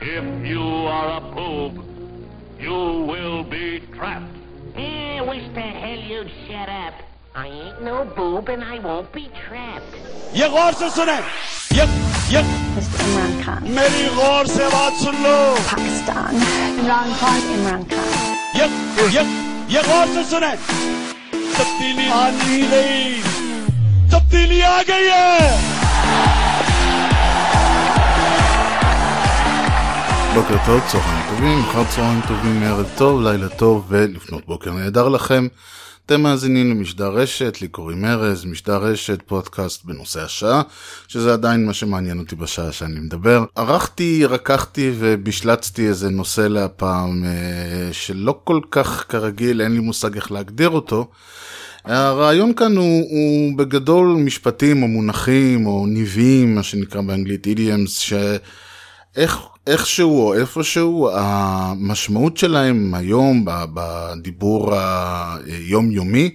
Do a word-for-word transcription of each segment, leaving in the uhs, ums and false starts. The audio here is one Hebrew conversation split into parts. If you are a boob, you will be trapped. Eh, wish the hell you'd shut up. I ain't no boob and I won't be trapped. ये गौर से सुने, ये ये मिस्टर इमरान खान. मेरी गौर से बात सुन लो. पाकिस्तान. इमरान खान, इमरान खान. ये ये ये गौर से सुने. तब्दीली आनी नहीं. तब्दीली आ गई है. בוקר טוב, צהריים טובים, אחר צהריים טובים, ערב טוב, לילה טוב ולפנות בוקר נהדר לכם. אתם מאזינים למשדר רשת, לי קוראים ארז, משדר רשת, פודקאסט בנושא השעה, שזה עדיין מה שמעניין אותי בשעה שאני מדבר. ערכתי, רקחתי ובשלצתי איזה נושא להפעם שלא כל כך כרגיל, אין לי מושג איך להגדיר אותו. הרעיון כאן הוא, הוא בגדול משפטים או מונחים או ניבים, מה שנקרא באנגלית idioms, שאיך... איכשהו או איפשהו, המשמעות שלהם היום בדיבור היומיומי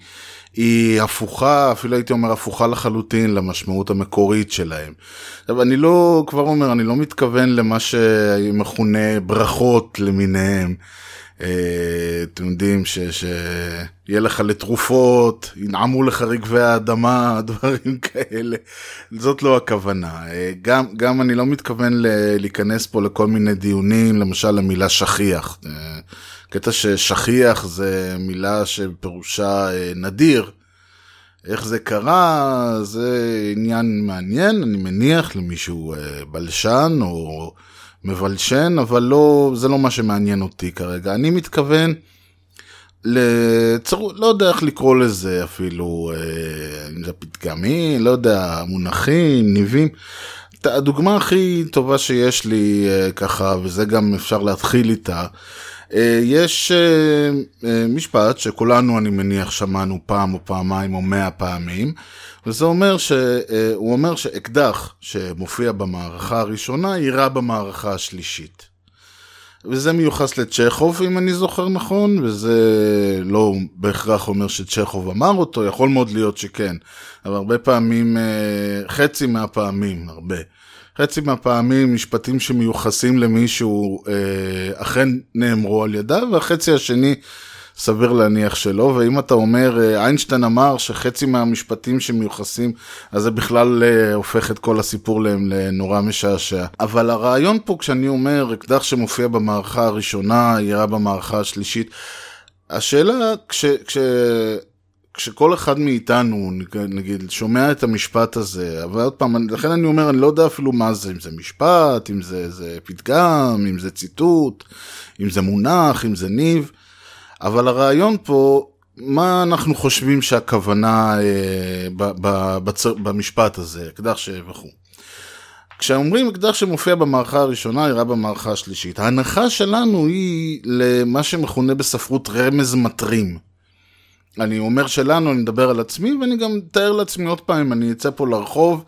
היא הפוכה, אפילו הייתי אומר הפוכה לחלוטין למשמעות המקורית שלהם. אבל אני לא, כבר אומר, אני לא מתכוון למה שמכונה ברכות למיניהם. אתם יודעים שיהיה לך לתרופות, ינעמו לך רגבי האדמה, דברים כאלה. זאת לא הכוונה. גם, גם אני לא מתכוון להיכנס פה לכל מיני דיונים, למשל למילה שכיח. קטע ששכיח זה מילה שפירושה נדיר. איך זה קרה? זה עניין מעניין, אני מניח, למישהו בלשן או... מבלשן, אבל לא, זה לא מה שמעניין אותי כרגע. אני מתכוון לצר... לא יודע איך לקרוא לזה אפילו, אם זה פתגמי, לא יודע, מונחים, ניבים. הדוגמה הכי טובה שיש לי ככה, וזה גם אפשר להתחיל איתה, יש משפט שכולנו, אני מניח, שמענו פעם או פעמיים או מאה פעמים, וזה אומר שהוא אומר שאקדח שמופיע במערכה הראשונה יירה במערכה השלישית. וזה מיוחס לצ'כוב, אם אני זוכר נכון, וזה לא בהכרח אומר שצ'כוב אמר אותו, יכול מאוד להיות שכן, אבל הרבה פעמים, חצי מהפעמים, הרבה, חצי מהפעמים משפטים שמיוחסים למישהו אכן נאמרו על ידיו, והחצי השני סביר להניח שלא, ואם אתה אומר, איינשטיין אמר שחצי מהמשפטים שמיוחסים, אז זה בכלל הופך את כל הסיפור להם לנורא משעשע. אבל הרעיון פה, כשאני אומר, אקדח שמופיע במערכה הראשונה, יירה במערכה השלישית, השאלה, כש... כש... כשכל אחד מאיתנו, נגיד, שומע את המשפט הזה, אבל עוד פעם, לכן אני אומר, אני לא יודע אפילו מה זה, אם זה משפט, אם זה, זה פתגם, אם זה ציטוט, אם זה מונח, אם זה ניב, אבל הרעיון פה, מה אנחנו חושבים שהכוונה אה, ב, ב, בצר, במשפט הזה, אקדח שבחו. כשאומרים אקדח שמופיע במערכה הראשונה, יירה במערכה השלישית, ההנחה שלנו היא למה שמכונה בספרות רמז מטרים. אני אומר שלנו, אני מדבר על עצמי, ואני גם אתאר לעצמי עוד פעם, אני אצא פה לרחוב,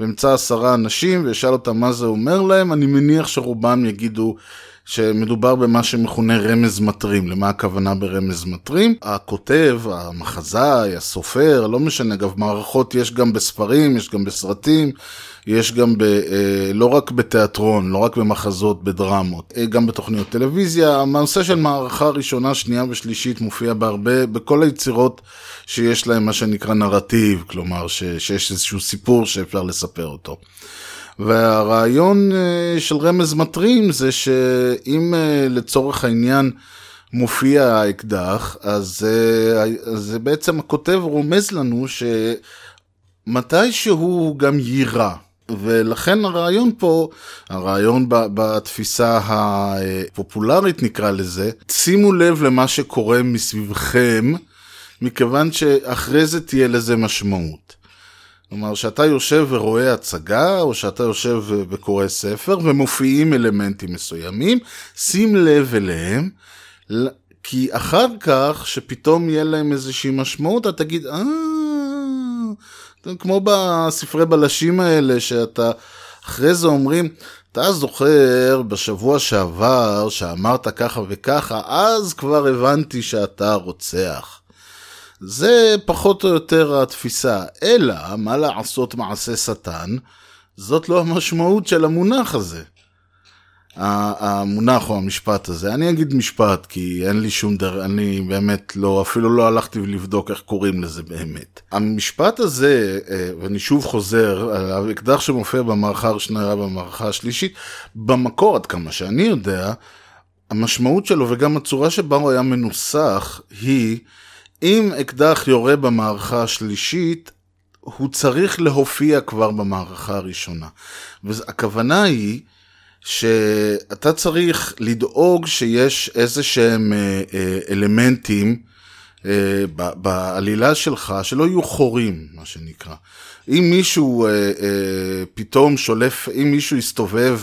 ואמצא עשרה אנשים, ואשאל אותם מה זה אומר להם, אני מניח שרובם יגידו שמדובר במה שמכונה רמז מטרים, למה הכוונה ברמז מטרים? הכותב, המחזאי, הסופר, לא משנה, אגב, מערכות יש גם בספרים, יש גם בסרטים, יש גם ב, לא רק בתיאטרון, לא רק במחזות, בדרמות, גם בתוכניות טלוויזיה. המעשה של מערכה ראשונה, שנייה ושלישית מופיע בהרבה, בכל היצירות שיש להם מה שנקרא נרטיב, כלומר ש, שיש איזשהו סיפור שאפשר לספר אותו. והרעיון של רמז מטרים זה שאם לצורך העניין מופיע האקדח, אז זה בעצם הכותב רומז לנו שמתישהו גם יירה. ולכן הרעיון פה, הרעיון בתפיסה הפופולרית נקרא לזה, שימו לב למה שקורה מסביבכם, מכיוון שאחרי זה תהיה לזה משמעות. כלומר, שאתה יושב ורואה הצגה, או שאתה יושב וקורא ספר, ומופיעים אלמנטים מסוימים, שים לב אליהם, כי אחר כך, שפתאום יהיה להם איזושהי משמעות, אתה תגיד, אה, כמו בספרי בלשים האלה, שאתה אחרי זה אומרים, אתה זוכר בשבוע שעבר, שאמרת ככה וככה, אז כבר הבנתי שאתה רוצח. זה פחות או יותר התפיסה, אלא מה לעשות מעשה שטן, זאת לא המשמעות של המונח הזה. המונח או המשפט הזה. אני אגיד משפט, כי אין לי שום דבר, אני באמת לא, אפילו לא הלכתי לבדוק איך קוראים לזה באמת. המשפט הזה, ואני שוב חוזר, האקדח שמופיע במערכה הראשונה במערכה השלישית, במקור עד כמה שאני יודע, המשמעות שלו וגם הצורה שבה הוא היה מנוסח היא, אם אקדח יורה במערכה השלישית, הוא צריך להופיע כבר במערכה הראשונה. והכוונה היא, שאתה צריך לדאוג שיש איזה שהם אלמנטים בעלילה שלך, שלא יהיו חורים, מה שנקרא. אם מישהו פתאום שולף, אם מישהו יסתובב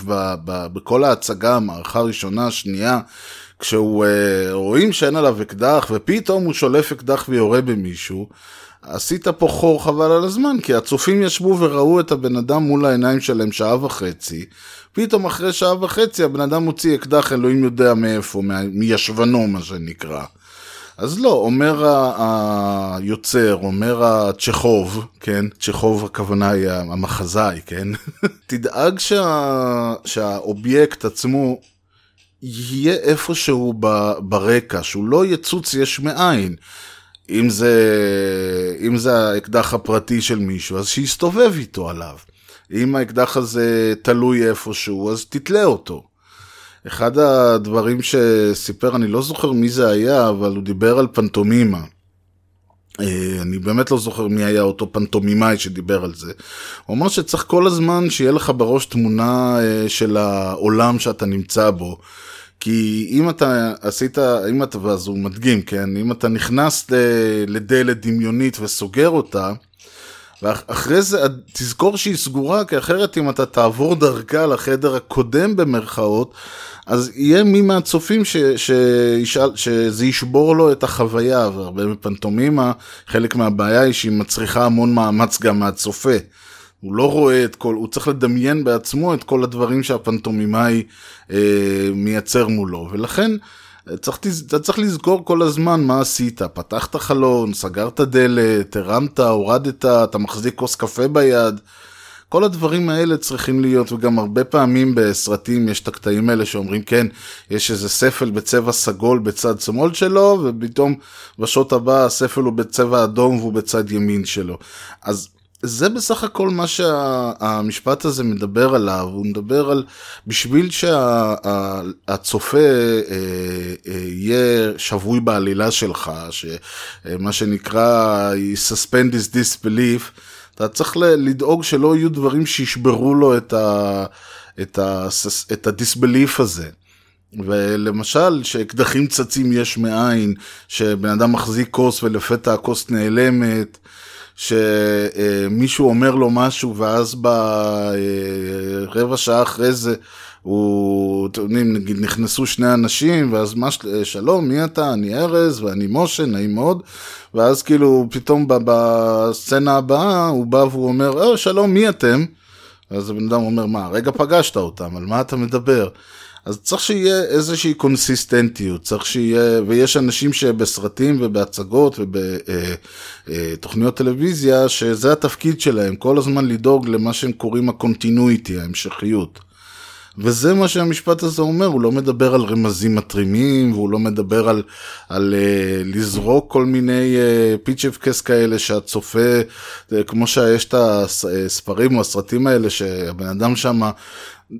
בכל ההצגה, מערכה ראשונה, שנייה, כשהוא רואים שאין עליו אקדח, ופתאום הוא שולף אקדח ויורה במישהו, עשית פה חור חבל על הזמן, כי הצופים ישבו וראו את הבן אדם מול העיניים שלהם שעה וחצי, פתאום אחרי שעה וחצי הבן אדם הוציא אקדח, אלוהים יודע מאיפה, מישבנו מה שנקרא. אז לא, אומר היוצר, אומר הצ'כוב, כן? צ'כוב הכוונה היא המחזאי, כן? תדאג שה... שהאובייקט עצמו יהיה איפשהו ברקע, שהוא לא יצוץ יש מאין. אם זה, אם זה האקדח הפרטי של מישהו, אז שיסתובב איתו עליו. אם האקדח הזה תלוי איפשהו, אז תתלה אותו. אחד הדברים שסיפר, אני לא זוכר מי זה היה, אבל הוא דיבר על פנטומימה. אני באמת לא זוכר מי היה אותו פנטומימאי שדיבר על זה. הוא אומר שצריך כל הזמן שיהיה לך בראש תמונה של העולם שאתה נמצא בו. כי אם אתה עשית, אם אתה, ואז הוא מדגים, כן? אם אתה נכנס לדלת דמיונית וסוגר אותה, ואחרי זה תזכור שהיא סגורה, כי אחרת אם אתה תעבור דרכה לחדר הקודם במרכאות, אז יהיה מי מהצופים ש, שישאל, שזה ישבור לו את החוויה, והרבה מפנטומימה, חלק מהבעיה היא שהיא מצריכה המון מאמץ גם מהצופה. הוא לא רואה את כל, הוא צריך לדמיין בעצמו את כל הדברים שהפנטומימאי אה, מייצר מולו, ולכן צריך, אתה צריך לזכור כל הזמן מה עשית, פתחת חלון, סגרת דלת, הרמת, הורדת, אתה מחזיק כוס קפה ביד, כל הדברים האלה צריכים להיות, וגם הרבה פעמים בסרטים יש את הקטעים האלה שאומרים, כן, יש איזה ספל בצבע סגול בצד שמאל שלו, ופתאום בשעות הבאה הספל הוא בצבע אדום והוא בצד ימין שלו, אז זה בסך הכל מה שהמשפט הזה מדבר עליו, הוא מדבר על, בשביל שהצופה יהיה שבוי בעלילה שלך, שמה שנקרא suspend his disbelief, אתה צריך לדאוג שלא יהיו דברים שישברו לו את הדיסבליף הזה. ולמשל שאקדחים צצים יש מאין, שבן אדם מחזיק כוס ולפתע הכוס נעלמת, שמישהו אומר לו משהו ואז ברבע שעה אחרי זה הוא, נגיד, נכנסו שני אנשים ואז מה, שלום, מי אתה? אני ארז ואני משה, נעים מאוד, ואז כאילו פתאום בסצנה הבאה הוא בא והוא אומר, אה, שלום, מי אתם? ואז הבן אדם אומר, מה, רגע פגשת אותם, על מה אתה מדבר? אז צריך שיהיה איזושהי קונסיסטנטיות, צריך שיהיה, ויש אנשים שבסרטים ובהצגות ובתוכניות טלוויזיה, שזה התפקיד שלהם, כל הזמן לדאוג למה שהם קוראים הקונטינויטי, ההמשכיות. וזה מה שהמשפט הזה אומר, הוא לא מדבר על רמזים מטרימים, והוא לא מדבר על, על לזרוק כל מיני פיצ'פקס כאלה שהצופה, כמו שיש את הספרים או הסרטים האלה, שהבן אדם שם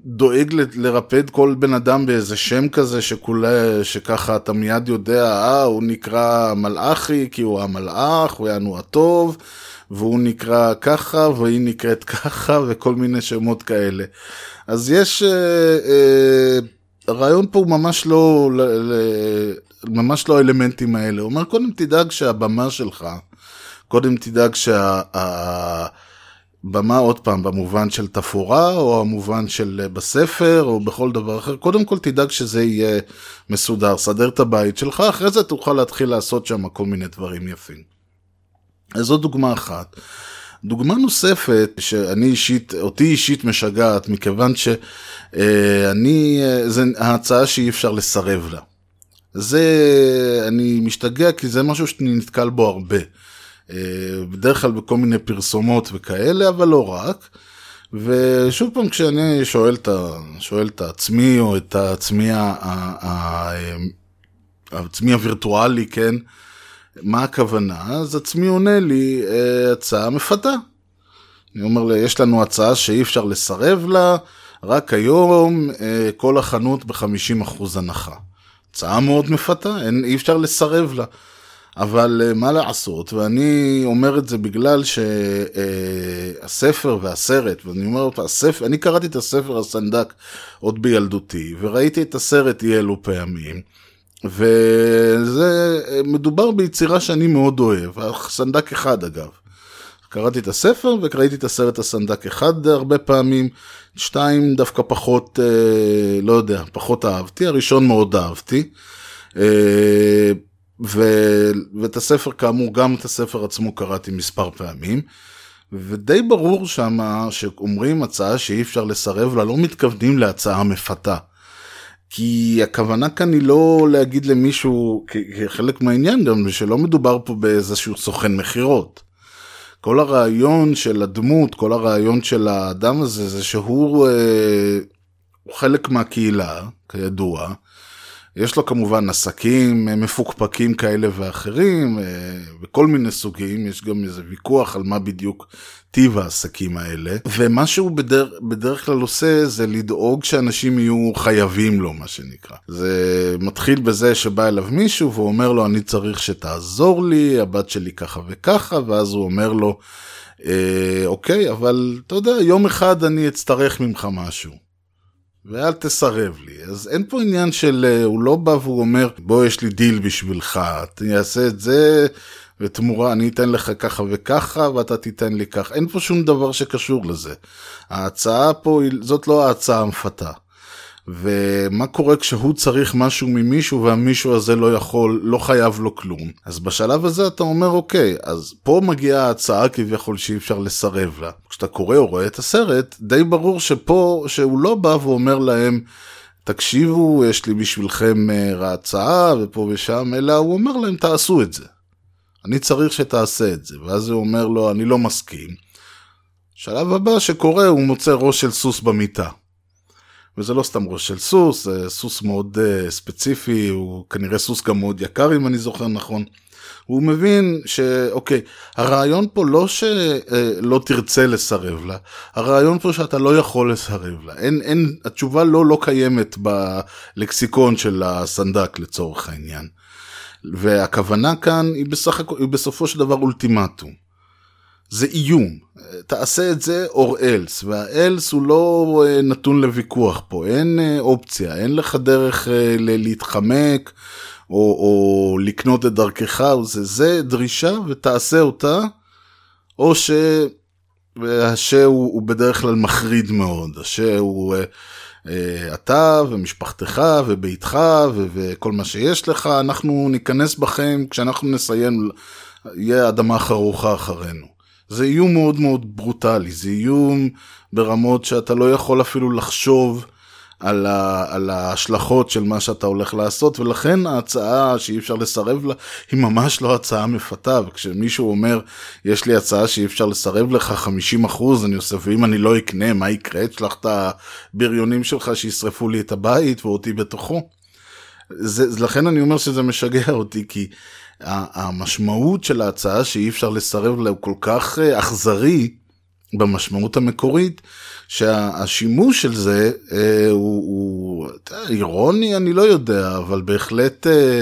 דואג לרפד כל בן אדם באיזה שם כזה שכולה, שככה אתה מיד יודע, אה, הוא נקרא מלאכי כי הוא המלאך, הוא יענו הטוב, והוא נקרא ככה, והיא נקראת ככה, וכל מיני שמות כאלה. אז יש, אה, אה, הרעיון פה הוא ממש לא, ל, ל, ממש לא האלמנטים האלה. הוא אומר, קודם תדאג שהבמה שלך, קודם תדאג שה... ה, במה עוד פעם, במובן של תפורה, או המובן של בספר, או בכל דבר אחר, קודם כל תדאג שזה יהיה מסודר, סדר את הבית שלך, אחרי זה תוכל להתחיל לעשות שם כל מיני דברים יפים. אז זו דוגמה אחת. דוגמה נוספת, שאני אישית, אותי אישית משגעת, מכיוון שאני, זה ההצעה שאי אפשר לסרב לה. זה, אני משתגע, כי זה משהו שנתקל בו הרבה. בדרך כלל בכל מיני פרסומות וכאלה, אבל לא רק, ושוב פעם כשאני שואל את, שואל את עצמי, או את העצמי, העצמי הווירטואלי, כן, מה הכוונה? אז עצמי עונה לי הצעה מפתה. אני אומר לה, יש לנו הצעה שאי אפשר לסרב לה, רק היום כל החנות ב-חמישים אחוז הנחה. הצעה מאוד מפתה, אי אפשר לסרב לה. אבל מה לעשות, ואני אומר את זה בגלל שהספר והסרט, ואני אומר אותה, הספר, אני קראתי את הספר הסנדק עוד בילדותי, וראיתי את הסרט אי אלו פעמים, וזה מדובר ביצירה שאני מאוד אוהב, הסנדק אחד אגב. קראתי את הספר וקראתי את הסרט הסנדק אחד הרבה פעמים, שתיים דווקא פחות, לא יודע, פחות אהבתי, הראשון מאוד אהבתי, ו... ואת הספר כאמור, גם את הספר עצמו קראתי מספר פעמים, ודי ברור שמה שאומרים הצעה שאי אפשר לסרב לה, לא מתכוונים להצעה מפתה. כי הכוונה כאן היא לא להגיד למישהו, כחלק מהעניין גם, שלא מדובר פה באיזשהו סוכן מחירות. כל הרעיון של הדמות, כל הרעיון של האדם הזה, זה שהוא אה, חלק מהקהילה, כידוע, יש לו כמובן עסקים מפוקפקים כאלה ואחרים, בכל מיני סוגים, יש גם איזה ויכוח על מה בדיוק טיב העסקים האלה, ומה שהוא בדרך, בדרך כלל עושה זה לדאוג שאנשים יהיו חייבים לו, מה שנקרא. זה מתחיל בזה שבא אליו מישהו ואומר לו, אני צריך שתעזור לי, הבת שלי ככה וככה, ואז הוא אומר לו, אוקיי, אבל אתה יודע, יום אחד אני אצטרך ממך משהו. ואל תסרב לי. אז אין פה עניין של, הוא לא בא והוא אומר, בוא יש לי דיל בשבילך, אני אעשה את זה, ותמורה, אני אתן לך ככה וככה, ואתה תיתן לי ככה. אין פה שום דבר שקשור לזה. ההצעה פה, זאת לא ההצעה המפתה. ומה קורה כשהוא צריך משהו ממישהו, והמישהו הזה לא יכול, לא חייב לו כלום. אז בשלב הזה אתה אומר, אוקיי, אז פה מגיעה ההצעה כביכול שאי אפשר לסרב לה. כשאתה קורא או רואה את הסרט, די ברור שפה, שהוא לא בא ואומר להם, תקשיבו, יש לי בשבילכם הצעה, ופה ושם, אלא הוא אומר להם, תעשו את זה. אני צריך שתעשה את זה. ואז הוא אומר לו, אני לא מסכים. שלב הבא שקורה, הוא מוצא ראש של סוס במיטה. וזה לא סתם ראש של סוס, זה סוס מאוד uh, ספציפי, הוא כנראה סוס גם מאוד יקר אם אני זוכר נכון. הוא מבין שאוקיי, הרעיון פה לא שלא uh, תרצה לסרב לה, הרעיון פה שאתה לא יכול לסרב לה. אין, אין, התשובה לא, לא קיימת בלקסיקון של הסנדק לצורך העניין. והכוונה כאן היא, בסך, היא בסופו של דבר אולטימטום. זה איום, תעשה את זה or else, וה-else הוא לא נתון לוויכוח פה, אין אופציה, אין לך דרך להתחמק, או, או לקנות את דרכך, זה, זה דרישה ותעשה אותה, או ש... והשהוא הוא בדרך כלל מחריד מאוד, השהוא... אתה ומשפחתך וביתך ו- וכל מה שיש לך, אנחנו ניכנס בכם כשאנחנו נסיים, יהיה אדמה חרוכה אחרינו. זה איום מאוד מאוד ברוטלי, זה איום ברמות שאתה לא יכול אפילו לחשוב על, ה- על ההשלכות של מה שאתה הולך לעשות, ולכן ההצעה שאי אפשר לסרב לה היא ממש לא הצעה מפתה, וכשמישהו אומר יש לי הצעה שאי אפשר לסרב לך חמישים אחוז, אני עושה, ואם אני לא אקנה מה יקרה? תשלח את הבריונים שלך שישרפו לי את הבית ואותי בתוכו. זה, לכן אני אומר שזה משגע אותי, כי המשמעות של ההצעה שאי אפשר לסרב לה הוא כל כך אכזרי במשמעות המקורית, שהשימוש של זה אה, הוא, הוא אירוני, אני לא יודע, אבל בהחלט אה,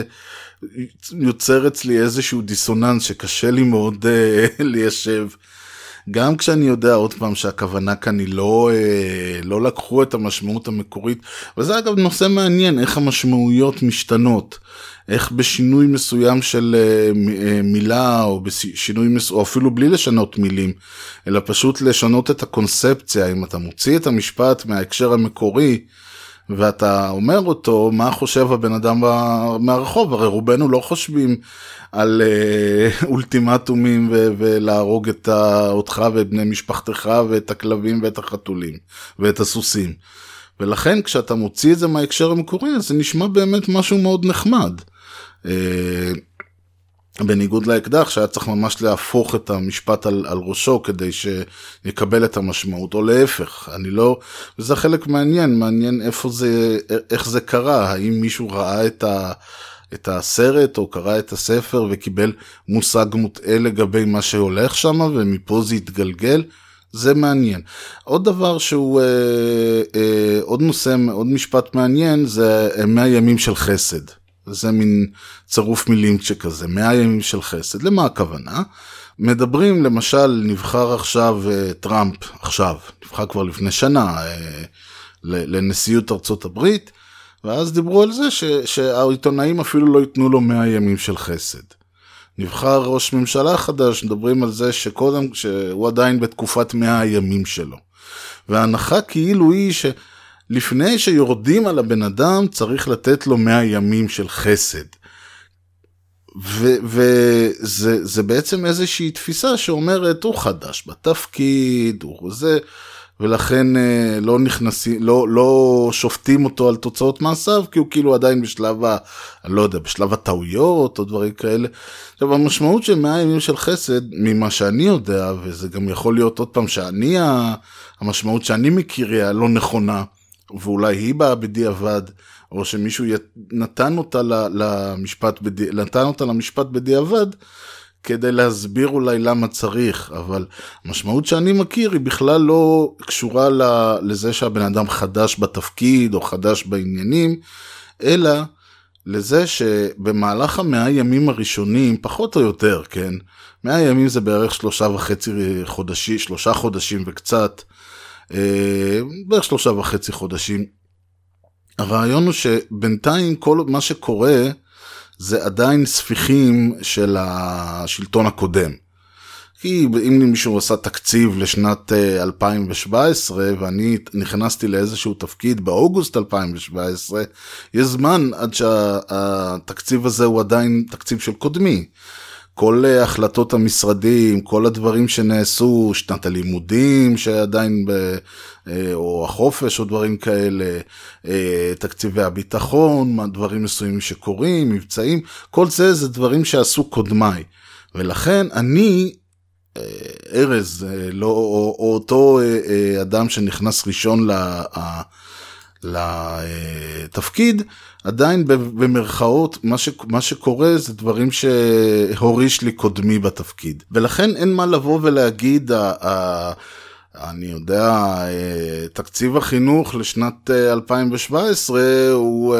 יוצר אצלי איזשהו דיסוננס שקשה לי מאוד אה, ליישב. גם כשאני יודע עוד פעם שהכוונה כאן היא לא, אה, לא לקחו את המשמעות המקורית, וזה אגב נושא מעניין, איך המשמעויות משתנות, איך בשינוי מסוים של מילה, או בשינוי מסוים, או אפילו בלי לשנות מילים, אלא פשוט לשנות את הקונספציה. אם אתה מוציא את המשפט מההקשר המקורי, ואתה אומר אותו, מה חושב הבן אדם מהרחוב? הרי רובנו לא חושבים על אולטימטומים ולהרוג את אותך ובני משפחתך ואת הכלבים ואת החתולים ואת הסוסים. ולכן כשאתה מוציא את זה מההקשר המקורי, זה נשמע באמת משהו מאוד נחמד. בניגוד לאקדח, שהיה צריך ממש להפוך את המשפט על, על ראשו, כדי שיקבל את המשמעות, או להפך, אני לא, וזה חלק מעניין, מעניין איפה זה, איך זה קרה, האם מישהו ראה את ה... את הסרט או קרא את הספר וקיבל מושג מוטעה לגבי מה שהולך שם, ומפה זה יתגלגל, זה מעניין. עוד דבר שהוא, אה, אה, עוד נושא, עוד משפט מעניין, זה מאה ימים של חסד. זה מין צירוף מילים שכזה, מאה ימים של חסד. למה הכוונה? מדברים, למשל, נבחר עכשיו אה, טראמפ, עכשיו, נבחר כבר לפני שנה, אה, לנשיאות ארצות הברית, ואז דיברו על זה ש, שהעיתונאים אפילו לא ייתנו לו מאה ימים של חסד. נבחר ראש ממשלה חדש, מדברים על זה שקודם, שהוא עדיין בתקופת מאה הימים שלו. וההנחה כאילו היא שלפני שיורדים על הבן אדם, צריך לתת לו מאה ימים של חסד. וזה זה בעצם איזושהי תפיסה שאומרת, הוא חדש בתפקיד, הוא זה... ולכן לא נכנסים, לא, לא שופטים אותו על תוצאות מעשיו, כי הוא כאילו עדיין בשלב ה, לא יודע, בשלב הטעויות או דברים כאלה. עכשיו, המשמעות של מאה ימים של חסד, ממה שאני יודע, וזה גם יכול להיות עוד פעם שאני, המשמעות שאני מכירה לא נכונה, ואולי היא באה בדיעבד, או שמישהו נתן אותה למשפט, נתן אותה למשפט בדיעבד, כדי להסביר אולי למה צריך, אבל המשמעות שאני מכיר היא בכלל לא קשורה לזה שהבן אדם חדש בתפקיד או חדש בעניינים, אלא לזה שבמהלך המאה ימים הראשונים, פחות או יותר, כן? מאה ימים זה בערך שלושה וחצי חודשים, שלושה חודשים וקצת, בערך שלושה וחצי חודשים. הרעיון הוא שבינתיים כל מה שקורה, זה עדיין ספיחים של השלטון הקודם. כי אם מישהו עשה תקציב לשנת אלפיים שבע עשרה, ואני נכנסתי לאיזשהו תפקיד באוגוסט אלפיים שבע עשרה, יש זמן עד שהתקציב הזה הוא עדיין תקציב של קודמי. כל החלטות המשרדים, כל הדברים שנעשו, שנת הלימודים שעדיין, ב, או החופש או דברים כאלה, תקציבי הביטחון, דברים מסוימים שקורים, מבצעים, כל זה זה דברים שעשו קודמיי. ולכן אני, ארז, לא, או, או אותו אדם שנכנס ראשון לה, לתפקיד, עדיין במרכאות, מה, ש, מה שקורה זה דברים שהוריש לי קודמי בתפקיד. ולכן אין מה לבוא ולהגיד, ה, ה, אני יודע, תקציב החינוך לשנת אלפיים שבע עשרה, הוא,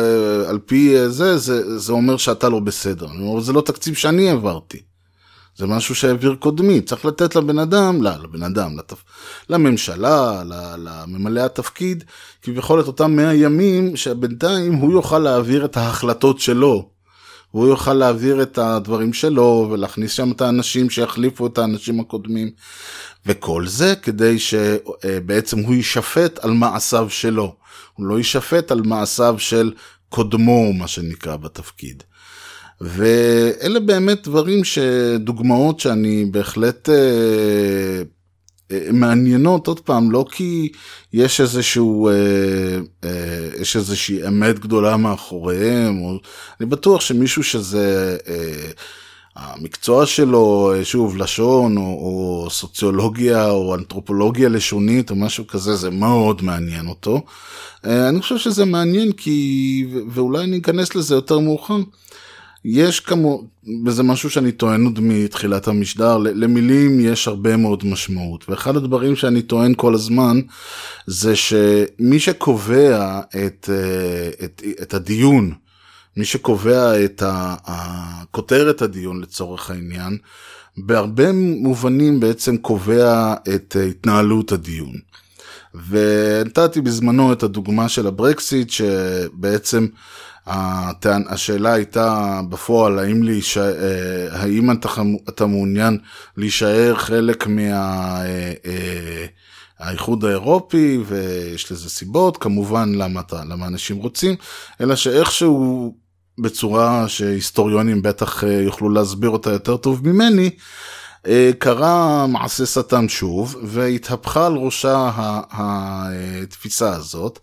על פי זה, זה, זה אומר שאתה לא בסדר. אני אומר, זה לא תקציב שאני העברתי. זה משהו שהעביר קודמי. צריך לתת לבן אדם, לא, לבן אדם, לתפ... לממשלה, לממלא התפקיד, כביכול את אותם מאה ימים שבינתיים הוא יוכל להעביר את ההחלטות שלו. הוא יוכל להעביר את הדברים שלו ולהכניס שם את האנשים שיחליפו את האנשים הקודמים. וכל זה כדי שבעצם הוא יישפט על מעשיו שלו. הוא לא יישפט על מעשיו של קודמו, מה שנקרא בתפקיד. ואלה באמת דברים שדוגמאות שאני בהחלט אה, אה, מעניינות, עוד פעם, לא כי יש איזשהו, אה, אה, יש איזושהי אמת גדולה מאחוריהם, או, אני בטוח שמישהו שזה אה, המקצוע שלו, שוב, לשון, או, או סוציולוגיה, או אנתרופולוגיה לשונית, או משהו כזה, זה מאוד מעניין אותו. אה, אני חושב שזה מעניין, כי, ו- ואולי אני אכנס לזה יותר מאוחר, יש כמו, וזה משהו שאני טוען עוד מתחילת המשדר, למילים יש הרבה מאוד משמעות, ואחד הדברים שאני טוען כל הזמן, זה שמי שקובע את, את, את הדיון, מי שקובע את הכותרת הדיון לצורך העניין, בהרבה מובנים בעצם קובע את התנהלות הדיון. ונתתי בזמנו את הדוגמה של הברקסיט, שבעצם השאלה הייתה בפועל, האם, להישאר, האם אתה מעוניין להישאר חלק מהאיחוד האירופי, ויש לזה סיבות, כמובן למה, אתה, למה אנשים רוצים, אלא שאיכשהו בצורה שהיסטוריונים בטח יוכלו להסביר אותה יותר טוב ממני, קרה מעשה סתם שוב, והתהפכה על ראשה התפיסה הזאת,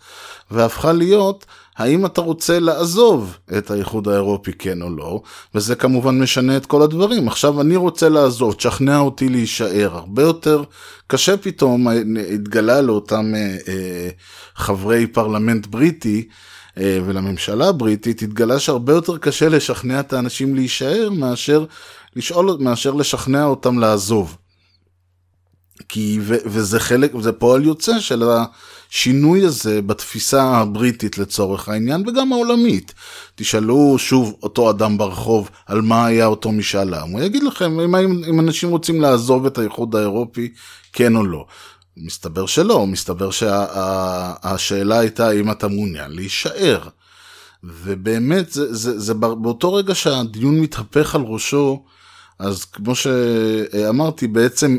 והפכה להיות האם אתה רוצה לעזוב את האיחוד האירופי, כן או לא, וזה כמובן משנה את כל הדברים. עכשיו אני רוצה לעזוב, תשכנע אותי להישאר, הרבה יותר קשה פתאום התגלה לאותם אה, אה, חברי פרלמנט בריטי, ולממשלה הבריטית התגלה שהרבה יותר קשה לשכנע את האנשים להישאר מאשר, לשאול, מאשר לשכנע אותם לעזוב. כי, ו, וזה חלק, וזה פועל יוצא של השינוי הזה בתפיסה הבריטית לצורך העניין, וגם העולמית. תשאלו שוב אותו אדם ברחוב על מה היה אותו משאל עם. הוא יגיד לכם אם, אם אנשים רוצים לעזוב את האיחוד האירופי, כן או לא. מסתבר שלא, מסתבר שהשאלה הייתה אם אתה מעוניין להישאר. ובאמת, זה, זה, זה באותו רגע שהדיון מתהפך על ראשו, אז כמו שאמרתי, בעצם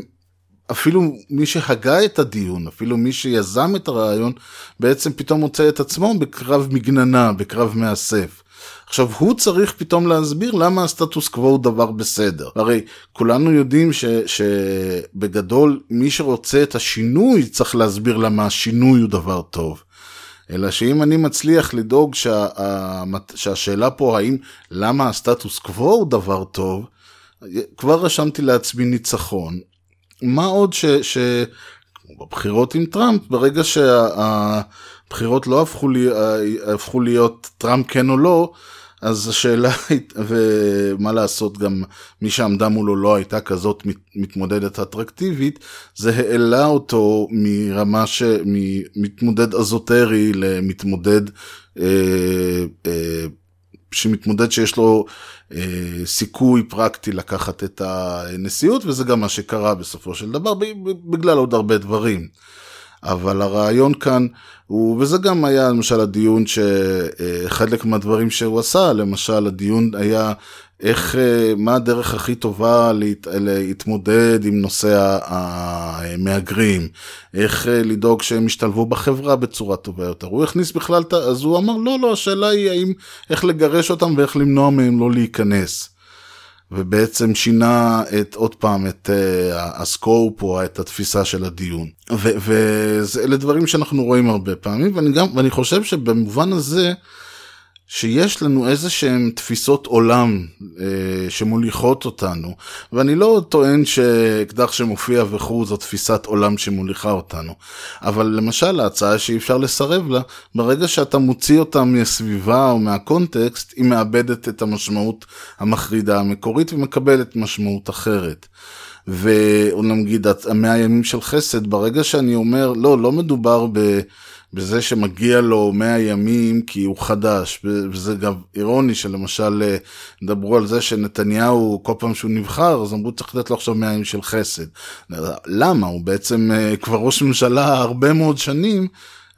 אפילו מי שהגה את הדיון, אפילו מי שיזם את הרעיון, בעצם פתאום מוצא את עצמו בקרב מגננה, בקרב מאסף. עכשיו, הוא צריך פתאום להסביר למה הסטטוס קוו הוא דבר בסדר. הרי כולנו יודעים ש, שבגדול מי שרוצה את השינוי צריך להסביר למה השינוי הוא דבר טוב. אלא שאם אני מצליח לדאוג שה, שהשאלה פה האם למה הסטטוס קוו הוא דבר טוב, כבר רשמתי לעצמי ניצחון. מה עוד ש... ש בבחירות עם טראמפ, ברגע שהבחירות לא הפכו, לי, הפכו להיות טראמפ כן או לא, אז השאלה, ומה לעשות, גם מי שעמדה מולו לא הייתה כזאת מתמודדת אטרקטיבית, זה העלה אותו מרמה שמתמודד אזוטרי למתמודד אה, אה, שמתמודד שיש לו אה, סיכוי פרקטי לקחת את הנשיאות, וזה גם מה שקרה בסופו של דבר, בגלל עוד הרבה דברים. אבל הרעיון כאן, הוא, וזה גם היה למשל הדיון, שחלק מהדברים שהוא עשה, למשל הדיון היה, איך, מה הדרך הכי טובה להת, להתמודד עם נושא המאגרים, איך לדאוג שהם ישתלבו בחברה בצורה טובה יותר. הוא הכניס בכלל, אז הוא אמר, לא, לא, השאלה היא האם, איך לגרש אותם ואיך למנוע מהם לא להיכנס. ובעצם שינה את, עוד פעם את uh, הסקופ או את התפיסה של הדיון. ואלה דברים שאנחנו רואים הרבה פעמים, ואני, גם, ואני חושב שבמובן הזה, שיש לנו איזה שהן תפיסות עולם אה, שמוליכות אותנו, ואני לא טוען שקדח שמופיע וכו זו תפיסת עולם שמוליכה אותנו, אבל למשל ההצעה שאי אפשר לסרב לה, ברגע שאתה מוציא אותה מהסביבה או מהקונטקסט, היא מאבדת את המשמעות המחרידה המקורית ומקבלת משמעות אחרת. ונגיד, המאה ימים של חסד, ברגע שאני אומר, לא, לא מדובר ב... בזה שמגיע לו מאה ימים כי הוא חדש, וזה גם אירוני שלמשל דברו על זה שנתניהו כל פעם שהוא נבחר, אז אמרו צריך לתת לו עכשיו מאה ימים של חסד. למה? הוא בעצם כבר ראש ממשלה הרבה מאוד שנים,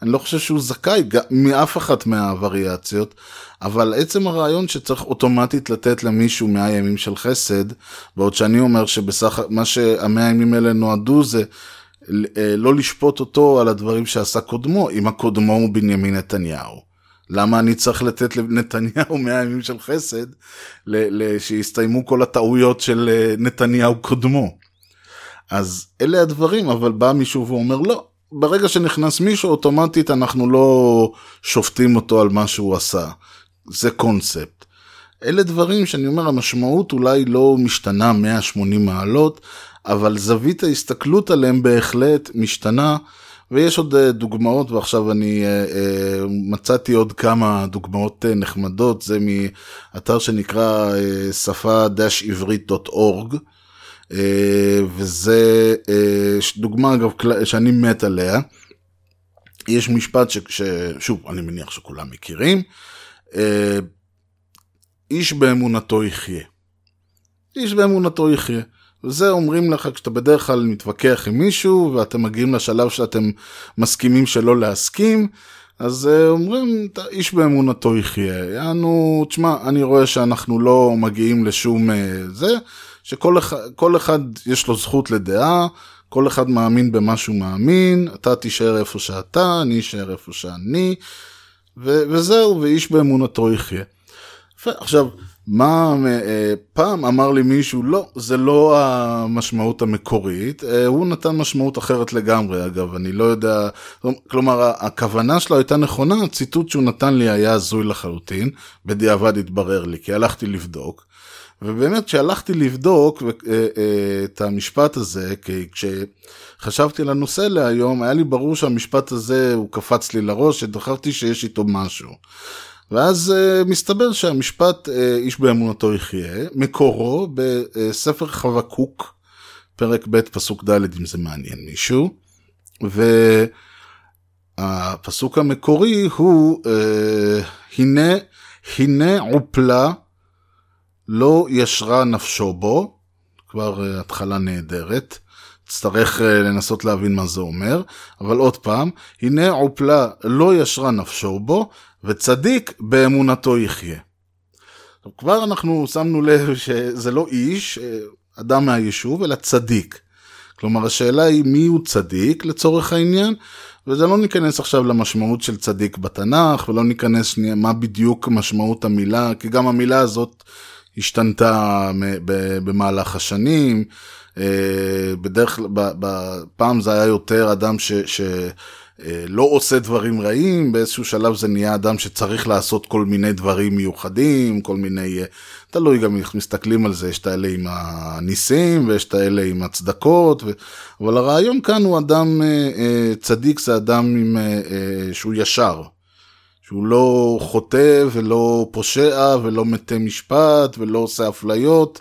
אני לא חושב שהוא זכאי מאף אחת מהווריאציות, אבל עצם הרעיון שצריך אוטומטית לתת למישהו מאה ימים של חסד, בעוד שאני אומר שבסך מה שהמאה ימים האלה נועדו זה, לא לשפוט אותו על הדברים שעשה קודמו, אם הקודמו הוא בנימין נתניהו. למה אני צריך לתת לנתניהו מאה ימים של חסד, שיסתיימו כל הטעויות של נתניהו קודמו? אז אלה הדברים, אבל בא מישהו ואומר, לא, ברגע שנכנס מישהו, אוטומטית אנחנו לא שופטים אותו על מה שהוא עשה. זה קונספט. אלה דברים שאני אומר, המשמעות אולי לא משתנה מאה ושמונים מעלות, אבל זווית ההסתכלות עליהם בהחלט משתנה, ויש עוד דוגמאות, ועכשיו אני מצאתי עוד כמה דוגמאות נחמדות, זה מאתר שנקרא שפה עברית נקודה אורג, וזה דוגמה אגב שאני מת עליה, יש משפט ששוב, אני מניח שכולם מכירים, איש באמונתו יחיה, איש באמונתו יחיה, וזה אומרים לך כשאתה בדרך כלל מתווכח עם מישהו, ואתם מגיעים לשלב שאתם מסכימים שלא להסכים, אז אומרים, איש באמונתו יחיה. יענו, תשמע, אני רואה שאנחנו לא מגיעים לשום זה, שכל אחד, כל אחד יש לו זכות לדעה, כל אחד מאמין במה שהוא מאמין, אתה תישאר איפה שאתה, אני אשאר איפה שאני, ו- וזהו, ואיש באמונתו יחיה. עכשיו, מה, פעם אמר לי מישהו, לא, זה לא המשמעות המקורית, הוא נתן משמעות אחרת לגמרי, אגב, אני לא יודע, כלומר, הכוונה שלו הייתה נכונה, הציטוט שהוא נתן לי היה זוי לחלוטין, בדיעבד התברר לי, כי הלכתי לבדוק, ובאמת שהלכתי לבדוק את המשפט הזה, כי כשחשבתי על הנושא להיום, היה לי ברור שהמשפט הזה, הוא קפץ לי לראש, שדחרתי שיש איתו משהו. ואז uh, מסתבר שהמשפט uh, איש באמונתו יחיה, מקורו בספר חבקוק, פרק ב' פסוק ד' אם זה מעניין מישהו, והפסוק המקורי הוא, uh, הנה, הנה עופלה לא ישרה נפשו בו, כבר uh, התחלה נהדרת, תצטרך uh, לנסות להבין מה זה אומר, אבל עוד פעם, הנה עופלה לא ישרה נפשו בו, וצדיק באמונתו יחיה. כבר אנחנו שמנו לב שזה לא איש, אדם מהיישוב, אלא צדיק. כלומר, השאלה היא מי הוא צדיק לצורך העניין, וזה לא ניכנס עכשיו למשמעות של צדיק בתנ"ך, ולא ניכנס מה בדיוק משמעות המילה, כי גם המילה הזאת השתנתה במהלך השנים. בדרך כלל, בפעם זה היה יותר אדם ש... ש לא עושה דברים רעים, באיזשהו שלב זה נהיה אדם שצריך לעשות כל מיני דברים מיוחדים, כל מיני, תלוי גם מסתכלים על זה, יש את האלה עם הניסים, ויש את האלה עם הצדקות, ו... אבל הרעיון כאן הוא אדם צדיק, זה אדם עם... שהוא ישר, שהוא לא חוטא ולא פושע ולא מתי משפט ולא עושה אפליות,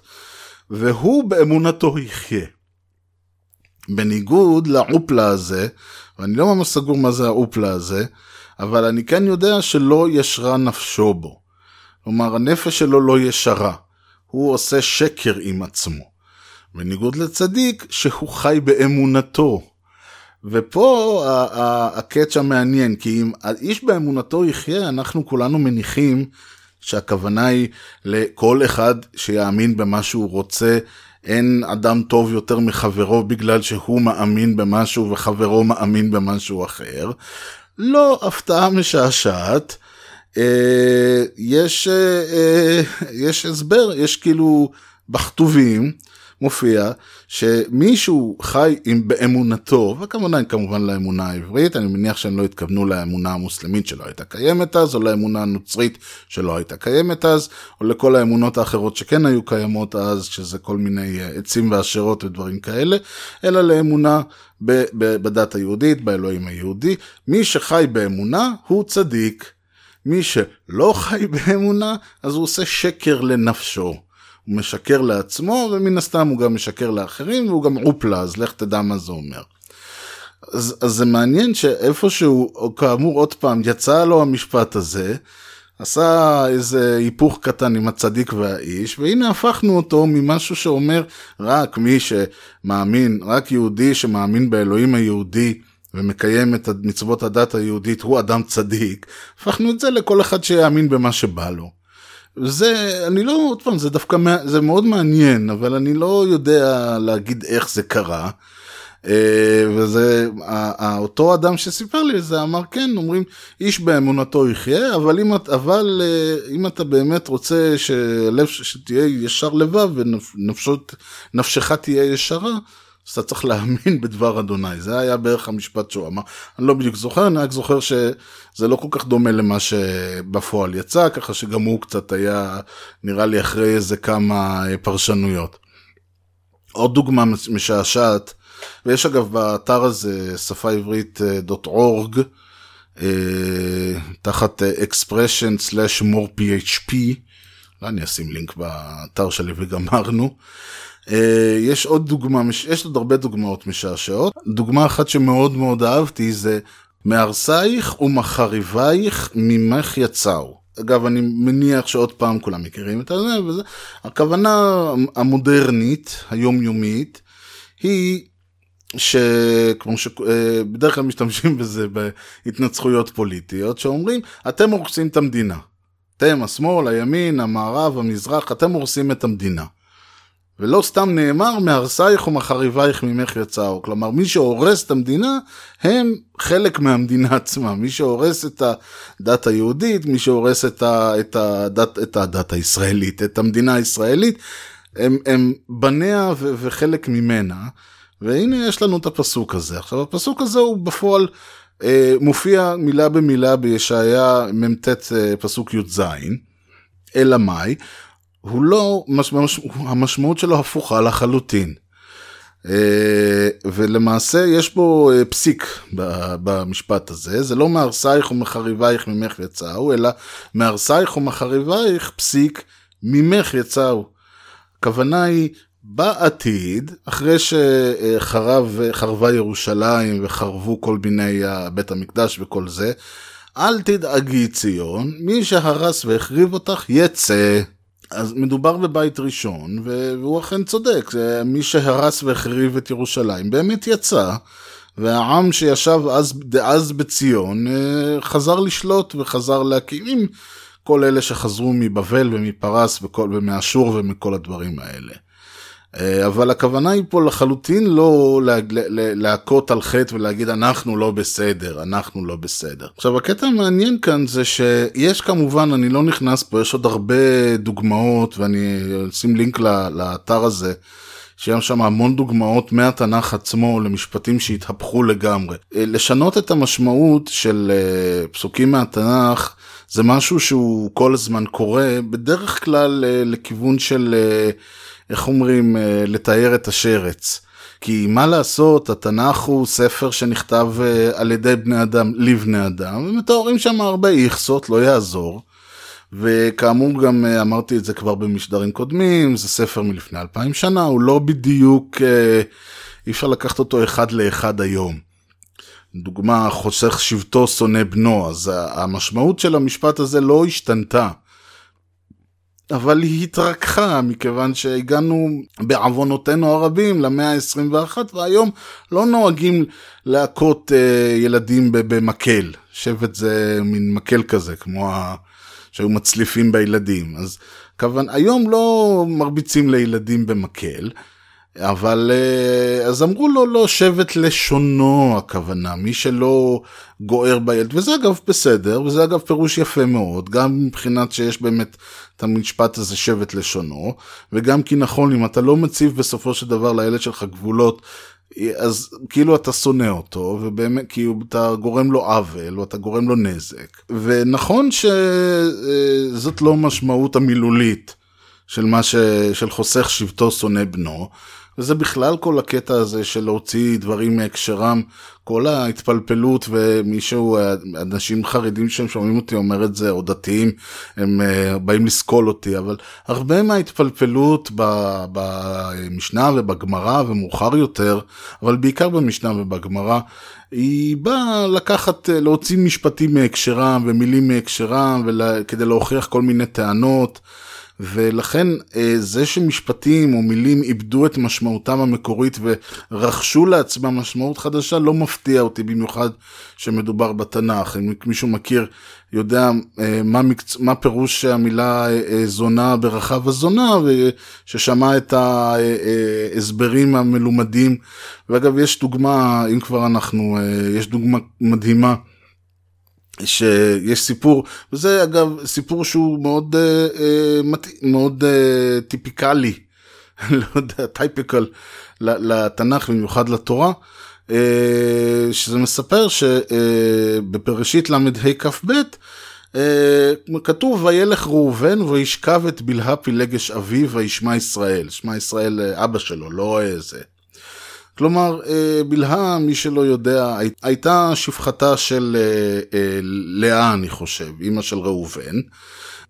והוא באמונתו יחיה. בניגוד לאופלה הזה, ואני לא ממש סגור מה זה האופלה הזה, אבל אני כן יודע שלא ישרה נפשו בו. כלומר, הנפש שלו לא ישרה. הוא עושה שקר עם עצמו. בניגוד לצדיק, שהוא חי באמונתו. ופה הקטע המעניין, כי אם האיש באמונתו יחיה, אנחנו כולנו מניחים שהכוונה היא לכל אחד שיאמין במה שהוא רוצה, אין אדם טוב יותר מחברו בגלל שהוא מאמין במשהו וחברו מאמין במשהו אחר. לא, הפתעה משעשעת, אה, יש, אה, יש הסבר, יש כאילו בכתובים מופיע שמישהו חי עם באמונתו, וכמובן כמובן לאמונה העברית, אני מניח שהם לא התכוונו לאמונה המוסלמית שלא הייתה קיימת אז, או לאמונה הנוצרית שלא הייתה קיימת אז, או לכל האמונות האחרות שכן היו קיימות אז, שזה כל מיני עצים ועשרות ודברים כאלה, אלא לאמונה ב- ב- בדת היהודית, באלוהים היהודי. מי שחי באמונה הוא צדיק, מי שלא חי באמונה אז הוא עושה שקר לנפשו. הוא משקר לעצמו, ומן הסתם הוא גם משקר לאחרים, והוא גם אופלה, אז לך תדע מה זה אומר. אז, אז זה מעניין שאיפשהו, כאמור עוד פעם, יצא לו המשפט הזה, עשה איזה היפוך קטן עם הצדיק והאיש, והנה הפכנו אותו ממשהו שאומר, רק מי שמאמין, רק יהודי שמאמין באלוהים היהודי, ומקיים את מצוות הדת היהודית, הוא אדם צדיק, הפכנו את זה לכל אחד שיאמין במה שבא לו. זה, אני לא, עוד פעם, זה דווקא, זה מאוד מעניין, אבל אני לא יודע להגיד איך זה קרה, וזה, אותו אדם שסיפר לי, זה אמר, כן, אומרים, איש באמונתו יחיה, אבל אם, אבל, אם אתה באמת רוצה שלב, שתהיה ישר לבב, ונפשך תהיה ישרה, אז אתה צריך להאמין בדבר אדוני. זה היה בערך המשפט שהוא אמר. אני לא בדיוק זוכר, אני רק זוכר שזה לא כל כך דומה למה שבפועל יצא, ככה שגם הוא קצת היה, נראה לי אחרי איזה כמה פרשנויות. עוד דוגמה משעשעת, ויש אגב באתר הזה, שפה עברית דוט אורג, תחת expression slash more php, לא, אני אשים לינק באתר שלי וגמרנו, יש עוד דוגמה, יש עוד הרבה דוגמאות משעשעות. דוגמה אחת שמאוד מאוד אהבתי זה מהרסייך ומחריבייך ממך יצאו. אגב, אני מניח שעוד פעם כולם מכירים את זה, וזה. הכוונה המודרנית, היומיומית, היא שכמו שבדרך כלל משתמשים בזה בהתנצחויות פוליטיות, שאומרים, אתם הורסים את המדינה. אתם, השמאל, הימין, המערב, המזרח, אתם הורסים את המדינה. ולא סתם נאמר, מהרסייך ומחריבייך ממך יצאו. כלומר, מי שהורס את המדינה, הם חלק מהמדינה עצמה. מי שהורס את הדת היהודית, מי שהורס את, ה, את, הדת, את הדת הישראלית, את המדינה הישראלית, הם, הם בניה ו, וחלק ממנה. והנה יש לנו את הפסוק הזה. עכשיו, הפסוק הזה הוא בפועל אה, מופיע מילה במילה בישעיה ממתת אה, פסוק י' ז', אלא מאי, הוא לא, משמע, המשמעות שלו הפוכה לחלוטין. ולמעשה יש פה פסיק במשפט הזה, זה לא מהרסייך ומחריבייך ממך יצאו, אלא מהרסייך ומחריבייך פסיק ממך יצאו. הכוונה היא בעתיד, אחרי שחרב, חרבה ירושלים וחרבו כל ביני בית המקדש וכל זה, אל תדאגי ציון, מי שהרס והחריב אותך יצא. אז מדובר בבית ראשון, והוא אכן צודק, מי שהרס והחריב את ירושלים באמת יצא, והעם שישב אז, אז בציון חזר לשלוט וחזר להקים, כל אלה שחזרו מבבל ומפרס ומאשור ומכל הדברים האלה. אבל הכוונה היא פה לחלוטין לא להכות על חטא ולהגיד אנחנו לא בסדר, אנחנו לא בסדר. עכשיו הקטע המעניין כאן זה שיש כמובן, אני לא נכנס פה, יש עוד הרבה דוגמאות ואני אשים לינק לאתר הזה, שיש שם המון דוגמאות מהתנ"ך עצמו למשפטים שהתהפכו לגמרי. לשנות את המשמעות של פסוקים מהתנ"ך זה משהו שהוא כל הזמן קורה, בדרך כלל לכיוון של... איך אומרים, לתאר את השרץ. כי מה לעשות, התנ"ך הוא ספר שנכתב על ידי בני אדם לבני אדם, ומתארים שם הרבה איכסות, לא יעזור. וכאמור גם אמרתי את זה כבר במשדרים קודמים, זה ספר מלפני אלפיים שנה, הוא לא בדיוק, אי אפשר לקחת אותו אחד לאחד היום. דוגמה, חוסך שבטו שונא בנו, אז המשמעות של המשפט הזה לא השתנתה. אבל היא התרקחה, מכיוון שהגענו בעוונותינו הרבים למאה ה-עשרים ואחת, והיום לא נוהגים להכות אה, ילדים במקל. שבט זה מין מקל כזה, כמו ה... שהיו מצליפים בילדים. אז כיוון, היום לא מרביצים לילדים במקל, אבל אה, אז אמרו לו, לא, שבט לשונו הכוונה, מי שלא גוער בילד. וזה אגב בסדר, וזה אגב פירוש יפה מאוד, גם מבחינת שיש באמת... את המשפט הזה שבט לשונו, וגם כי נכון, אם אתה לא מציב בסופו של דבר לילד שלך גבולות, אז כאילו אתה שונא אותו, ובאמת, כי אתה גורם לו עוול, או אתה גורם לו נזק. ונכון שזאת לא משמעות המילולית של מה ש... של חוסך שבטו שונא בנו, וזה בכלל כל הקטע הזה של להוציא דברים מהקשרם, כל ההתפלפלות ומישהו, אנשים חרדים שהם שומעים אותי אומר את זה, או דתיים, הם באים לסקול אותי, אבל הרבה מההתפלפלות במשנה ובגמרא ומאוחר יותר, אבל בעיקר במשנה ובגמרא, היא באה לקחת, להוציא משפטים מהקשרם ומילים מהקשרם, כדי להוכיח כל מיני טענות, ולכן זה שמשפטים או מילים איבדו את משמעותם המקורית ורכשו לעצמם משמעות חדשה לא מפתיע אותי, במיוחד שמדובר בתנ"ך. אם מישהו מכיר יודע מה, מקצ... מה פירוש המילה זונה ברחב הזונה, ששמע את ההסברים המלומדים. ואגב יש דוגמה, אם כבר אנחנו, יש דוגמה מדהימה, שיש סיפור, וזה אגב סיפור שהוא מאוד מאוד טיפיקלי, לא יודע, טייפיקל לתנ"ך במיוחד לתורה, שזה מספר שבפרשית למד כף בית כתוב וילך ראובן וישכב את בלהה פילגש אביו וישמע ישראל, שמע ישראל אבא שלו, לא איזה. כלומר, בלהה, מי שלא יודע, הייתה שפחתה של לאה, אני חושב, אמא של ראובן.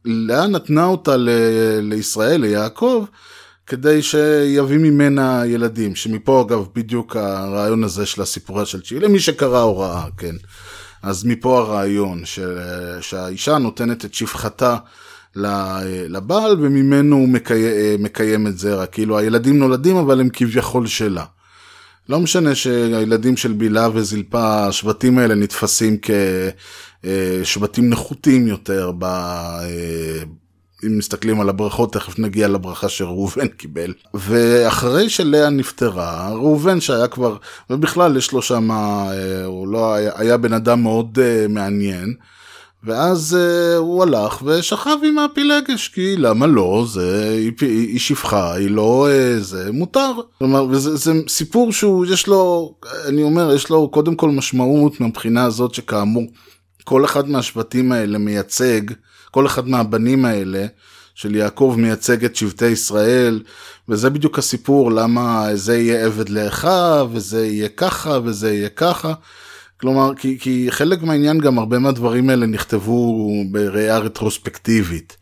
לאה נתנה אותה לישראל, ליעקב, כדי שיביא ממנה ילדים, שמפה אגב בדיוק הרעיון הזה של הסיפורה של צ'ילה, מי שקרא הוראה, כן. אז מפה הרעיון של, שהאישה נותנת את שפחתה לבעל, וממנו הוא מקיים, מקיים את זה, רק כאילו הילדים נולדים, אבל הם כביכול שלה. לא משנה שהילדים של בילה וזלפה, השבטים האלה נתפסים כשבטים נחותים יותר אם מסתכלים על הברכות, תכף נגיע לברכה שראובן קיבל. ואחרי שלאה נפטרה, ראובן שהיה כבר, ובכלל יש לו שם, הוא לא היה, היה בן אדם מאוד uh, מעניין, ואז uh, הוא הלך ושכב עם הפילגש, כי למה לא, זה, היא, היא שפחה, היא לא, uh, זה מותר. כלומר, וזה, זה סיפור שהוא, יש לו, אני אומר, יש לו קודם כל משמעות מבחינה הזאת שכאמור, כל אחד מהשבטים האלה מייצג, כל אחד מהבנים האלה של יעקב מייצג את שבטי ישראל, וזה בדיוק הסיפור, למה זה יהיה עבד לאחיו, וזה יהיה ככה, וזה יהיה ככה. כלומר, כי, כי חלק מהעניין גם הרבה מהדברים האלה נכתבו בראייה רטרוספקטיבית,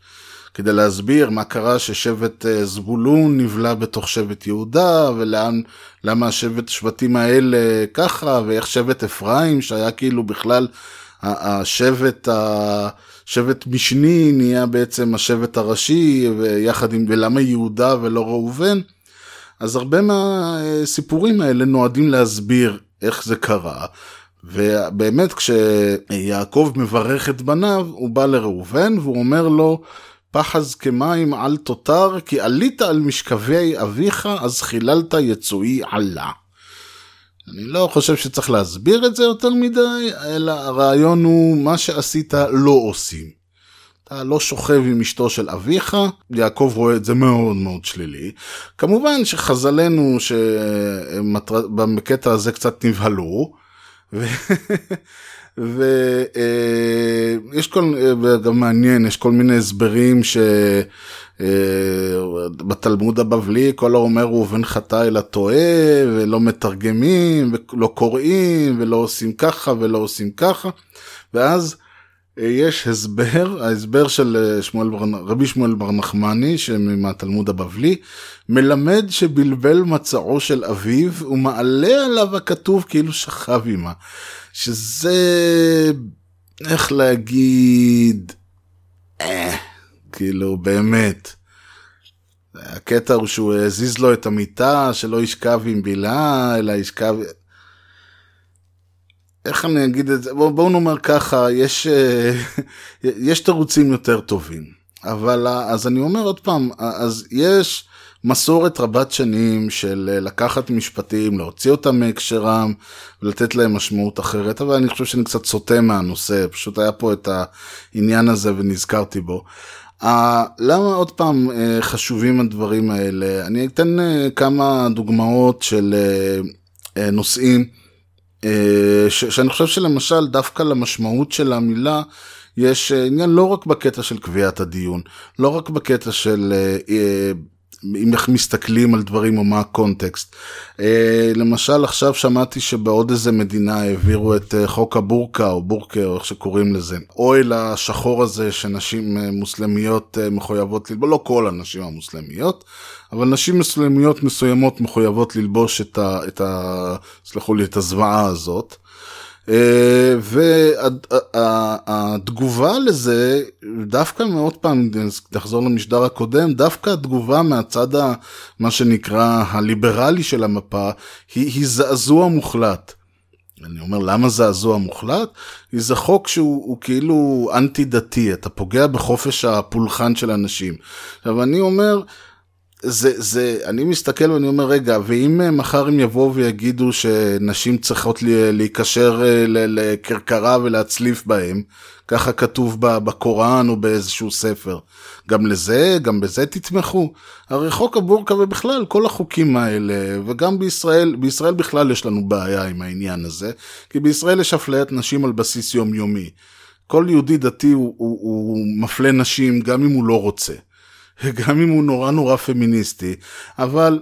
כדי להסביר מה קרה ששבט זבולון נבלה בתוך שבט יהודה, ולמה השבט שבטים האלה ככה, ואיך שבט אפרים שהיה כאילו בכלל השבט, השבט משני נהיה בעצם השבט הראשי, ויחד עם ולמה יהודה ולא ראובן. אז הרבה מהסיפורים האלה נועדים להסביר איך זה קרה. ובאמת כשיעקב מברך את בניו, הוא בא לראובן והוא אומר לו, פחז כמים על תותר, כי עלית על משכבי אביך, אז חיללת יצואי עלה. אני לא חושב שצריך להסביר את זה יותר מדי, אלא הרעיון הוא מה שעשית לא עושים. אתה לא שוכב עם אשתו של אביך, יעקב רואה את זה מאוד מאוד שלילי. כמובן שחזלנו שבקטע הזה קצת נבהלו, ויש כל, גם מעניין, יש כל מיני הסברים ש... בתלמוד הבבלי כל האומר ראובן חטא אלא טועה, ולא מתרגמים ולא קוראים ולא עושים ככה ולא עושים ככה. ואז יש הסבר, ההסבר של שמואל רבי שמואל בר נחמני שמהתלמוד הבבלי, מלמד שבלבל מצעו של אביו ומעלה עליו הכתוב כאילו שכב עמה, שזה איך להגיד אה כאילו באמת, הקטע הוא שהוא הזיז לו את המיטה, שלא ישכב עם בילה, אלא ישכב, איך אני אגיד את זה, בואו בוא נאמר ככה, יש, יש תירוצים יותר טובים, אבל אז אני אומר עוד פעם, אז יש מסורת רבת שנים של לקחת משפטים, להוציא אותם מהקשרם, ולתת להם משמעות אחרת, אבל אני חושב שאני קצת סוטה מהנושא, פשוט היה פה את העניין הזה ונזכרתי בו. למה עוד פעם חשובים הדברים האלה? אני אתן כמה דוגמאות של נושאים, שאני חושב שלמשל דווקא למשמעות של המילה, יש עניין לא רק בקטע של קביעת הדיון, לא רק בקטע של איך מסתכלים על דברים או מה הקונטקסט. למשל עכשיו שמעתי שבעוד איזה מדינה העבירו את חוק הבורקה או בורקה או איך שקוראים לזה, אוהל השחור הזה שנשים מוסלמיות מחויבות ללבוש, לא כל הנשים המוסלמיות, אבל נשים מוסלמיות מסוימות מחויבות ללבוש את ה, את ה, סלחו לי, את הזוועה הזאת. והתגובה לזה דווקא מאוד פעם, תחזור למשדר הקודם, דווקא התגובה מהצד ה, מה שנקרא הליברלי של המפה, היא, היא זעזוע מוחלט. אני אומר, למה זעזוע מוחלט? זה חוק שהוא כאילו אנטי דתי, אתה פוגע בחופש הפולחן של אנשים. עכשיו אני אומר, זה, זה, אני מסתכל ואני אומר, רגע, ואם מחר הם יבואו ויגידו שנשים צריכות להיקשר לקרקרה ולהצליף בהם, ככה כתוב בקוראן או באיזשהו ספר, גם לזה, גם בזה תתמכו. הרי חוק הבורקה ובכלל, כל החוקים האלה, וגם בישראל, בישראל בכלל יש לנו בעיה עם העניין הזה, כי בישראל יש אפליית נשים על בסיס יומיומי. כל יהודי דתי הוא, הוא, הוא מפלה נשים גם אם הוא לא רוצה. גם אם הוא נורא נורא פמיניסטי, אבל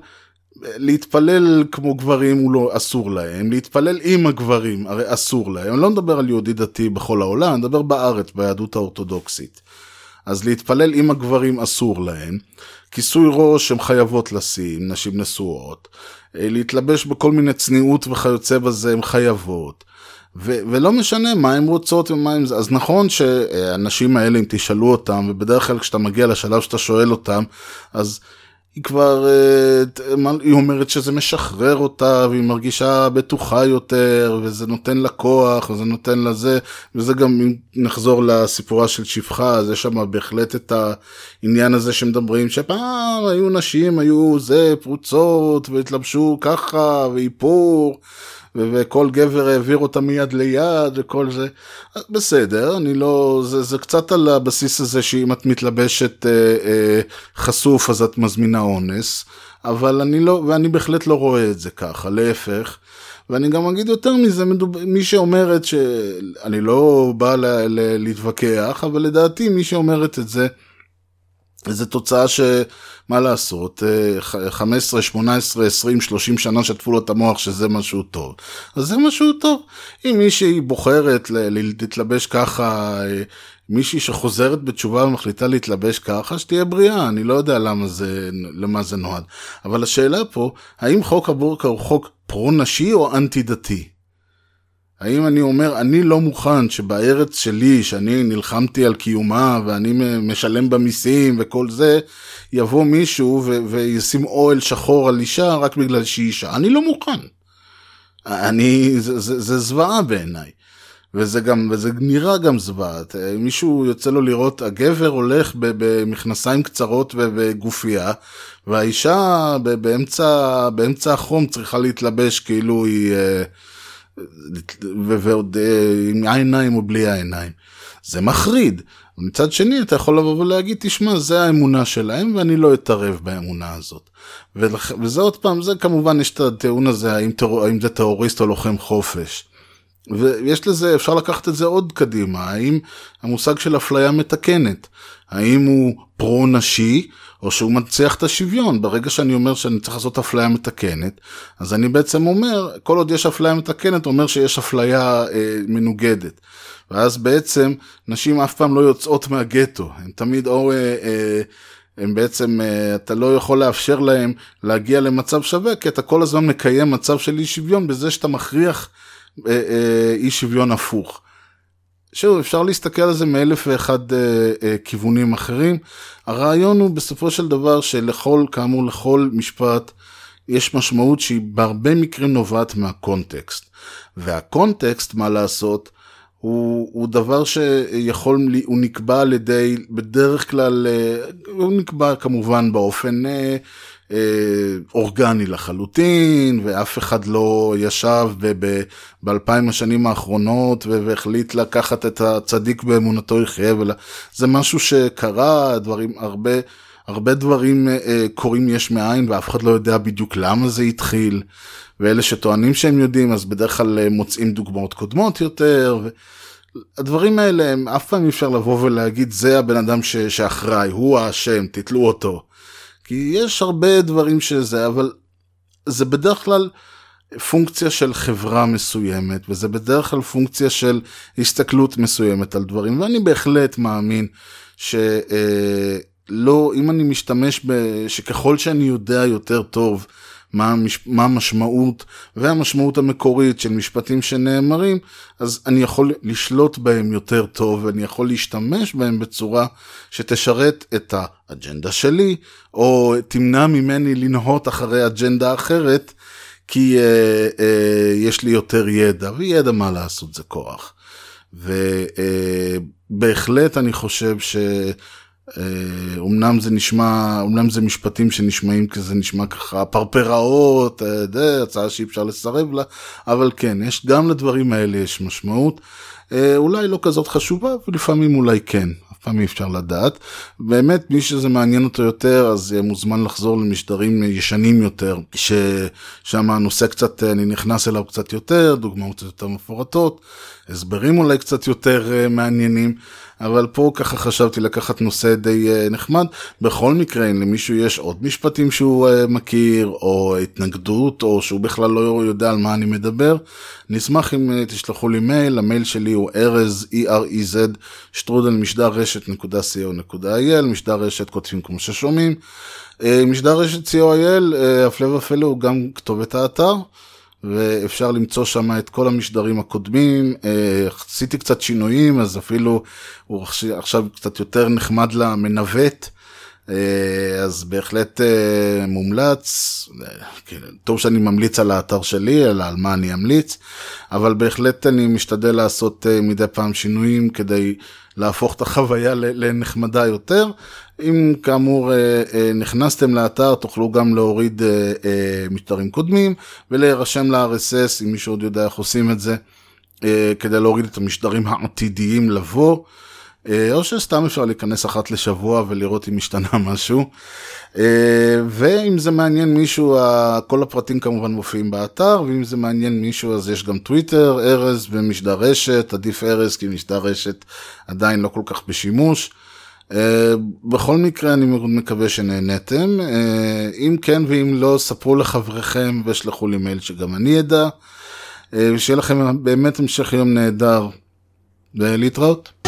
להתפלל כמו גברים הוא לא אסור להם, להתפלל עם הגברים הרי אסור להם, אני לא מדבר על יהודי דתי בכל העולם, אני מדבר בארץ, ביהדות האורתודוקסית, אז להתפלל עם הגברים אסור להם, כיסוי ראש הם חייבות לשים, נשים נשואות, להתלבש בכל מיני צניעות וכיוצא בזה הם חייבות, ו- ולא משנה מה הם רוצות ומה הם זה. אז נכון שהנשים האלה, אם תשאלו אותם, ובדרך כלל כשאתה מגיע לשלב שאתה שואל אותם, אז היא כבר, היא אומרת שזה משחרר אותה, והיא מרגישה בטוחה יותר, וזה נותן לה כוח, וזה נותן לה זה, וזה גם, אם נחזור לסיפורה של שפחה, אז יש שם בהחלט את העניין הזה שמדברים, שפעם היו נשים, היו זה, פרוצות, והתלבשו ככה, ואיפור, וכל גבר העביר אותה מיד ליד, וכל זה, בסדר, אני לא, זה, זה קצת על הבסיס הזה, שאם את מתלבשת אה, אה, חשוף, אז את מזמינה אונס, אבל אני לא, ואני בהחלט לא רואה את זה ככה, להפך, ואני גם אגיד יותר מזה, מי שאומרת, שאני לא בא ל, ל, להתווכח, אבל לדעתי מי שאומרת את זה, זו תוצאה שמה לעשות, חמש עשרה, שמונה עשרה, עשרים, שלושים שנה שטפו לו את המוח שזה משהו טוב. אז זה משהו טוב. אם מישהי בוחרת להתלבש ככה, מישהי שחוזרת בתשובה ומחליטה להתלבש ככה, שתהיה בריאה, אני לא יודע למה זה, למה זה נועד. אבל השאלה פה, האם חוק הבורקה הוא חוק פרו-נשי או אנטי-דתי? האם אני אומר, אני לא מוכן שבארץ שלי, שאני נלחמתי על קיומה, ואני משלם במיסים וכל זה, יבוא מישהו ו- וישים אוהל שחור על אישה, רק בגלל שהיא אישה. אני לא מוכן. אני, זה, זה, זה זוועה בעיניי. וזה גם, וזה נראה גם זוות. מישהו יוצא לו לראות, הגבר הולך במכנסיים קצרות ובגופיה, והאישה באמצע, באמצע החום צריכה להתלבש כאילו היא... ועוד עם העיניים או בלי העיניים. זה מחריד. מצד שני, אתה יכול לבוא ולהגיד, תשמע, זה האמונה שלהם, ואני לא אתערב באמונה הזאת. וזה עוד פעם, זה כמובן, יש את הטיעון הזה, האם זה טרוריסט או לוחם חופש. ויש לזה, אפשר לקחת את זה עוד קדימה, האם המושג של אפליה מתקנת, האם הוא פרו-נשי, או שהוא מנציח את השוויון. ברגע שאני אומר שאני צריך לעשות אפליה מתקנת, אז אני בעצם אומר, כל עוד יש אפליה מתקנת, אומר שיש אפליה אה, מנוגדת. ואז בעצם, נשים אף פעם לא יוצאות מהגטו, הן תמיד או... אה, אה, הם בעצם, אתה לא יכול לאפשר להם להגיע למצב שווה, כי אתה כל הזמן מקיים מצב של אי שוויון, בזה שאתה מכריח אי שוויון הפוך. שוב, אפשר להסתכל על זה מאלף ואחד אה, אה, כיוונים אחרים. הרעיון הוא בסופו של דבר שלכל, כאמור, לכל משפט יש משמעות שהיא בהרבה מקרים נובעת מהקונטקסט. והקונטקסט, מה לעשות, הוא, הוא דבר שיכול, הוא נקבע על ידי, בדרך כלל, הוא נקבע כמובן באופן אה, אה, אורגני לחלוטין, ואף אחד לא ישב באלפיים השנים האחרונות, והחליט לקחת את הצדיק באמונתו יחיה, זה משהו שקרה, דברים, הרבה, הרבה דברים אה, קורים יש מאין, ואף אחד לא יודע בדיוק למה זה התחיל, ואלה שטוענים שהם יודעים, אז בדרך כלל מוצאים דוגמאות קודמות יותר, הדברים האלה הם אף פעם אפשר לבוא ולהגיד, זה הבן אדם ש- שאחראי, הוא האשם, תתלו אותו, כי יש הרבה דברים שזה, אבל זה בדרך כלל פונקציה של חברה מסוימת, וזה בדרך כלל פונקציה של הסתכלות מסוימת על דברים, ואני בהחלט מאמין ש... לא, אם אני משתמש שככל שאני יודע יותר טוב מה, מה המשמעות והמשמעות המקורית של משפטים שנאמרים, אז אני יכול לשלוט בהם יותר טוב, ואני יכול להשתמש בהם בצורה שתשרת את האג'נדה שלי, או תמנע ממני לנהות אחרי אג'נדה אחרת, כי אה, אה, יש לי יותר ידע, וידע מה לעשות זה כוח. ובהחלט אני חושב ש... אמנם זה נשמע, אמנם זה משפטים שנשמעים כזה, נשמע ככה, פרפראות, די, הצעה שאי אפשר לסרב לה, אבל כן, יש, גם לדברים האלה יש משמעות, אולי לא כזאת חשובה, ולפעמים אולי כן, אף פעם אי אפשר לדעת, באמת מי שזה מעניין אותו יותר, אז מוזמן לחזור למשדרים ישנים יותר, ששם הנושא קצת, אני נכנס אליו קצת יותר, דוגמאות יותר מפורטות, הסברים אולי קצת יותר מעניינים, אבל פה ככה חשבתי לקחת נושא די נחמד. בכל מקרה, אם למישהו יש עוד משפטים שהוא מכיר, או התנגדות, או שהוא בכלל לא יודע על מה אני מדבר, נשמח אם תשלחו לי מייל, המייל שלי הוא ארז, E-R-E-Z, שטרודל משדר רשת נקודה co.il, משדר רשת כותבים כמו ששומעים, משדר רשת co.il, אפילו ואפילו הוא גם כתובת האתר, ואפשר למצוא שם את כל המשדרים הקודמים, עשיתי קצת שינויים, אז אפילו הוא עכשיו קצת יותר נחמד למנווט, אז בהחלט מומלץ, טוב שאני ממליץ על האתר שלי, אלא על מה אני אמליץ, אבל בהחלט אני משתדל לעשות מדי פעם שינויים כדי להפוך את החוויה לנחמדה יותר. אם כאמור נכנסתם לאתר, תוכלו גם להוריד משדרים קודמים ולהירשם ל-אר אס אס, אם מישהו עוד יודע איך עושים את זה, כדי להוריד את המשדרים העתידיים לבוא, או שסתם אפשר להיכנס אחת לשבוע ולראות אם השתנה משהו. ואם זה מעניין מישהו, כל הפרטים כמובן מופיעים באתר, ואם זה מעניין מישהו אז יש גם טוויטר, ארז ומשדר רשת, עדיף ארז כי משדר רשת עדיין לא כל כך בשימוש. בכל מקרה אני מקווה שנהנתם, אם כן ואם לא, ספרו לחבריכם ושלחו לי מייל שגם אני ידע, ושיהיה לכם באמת המשך יום נהדר, ולהתראות.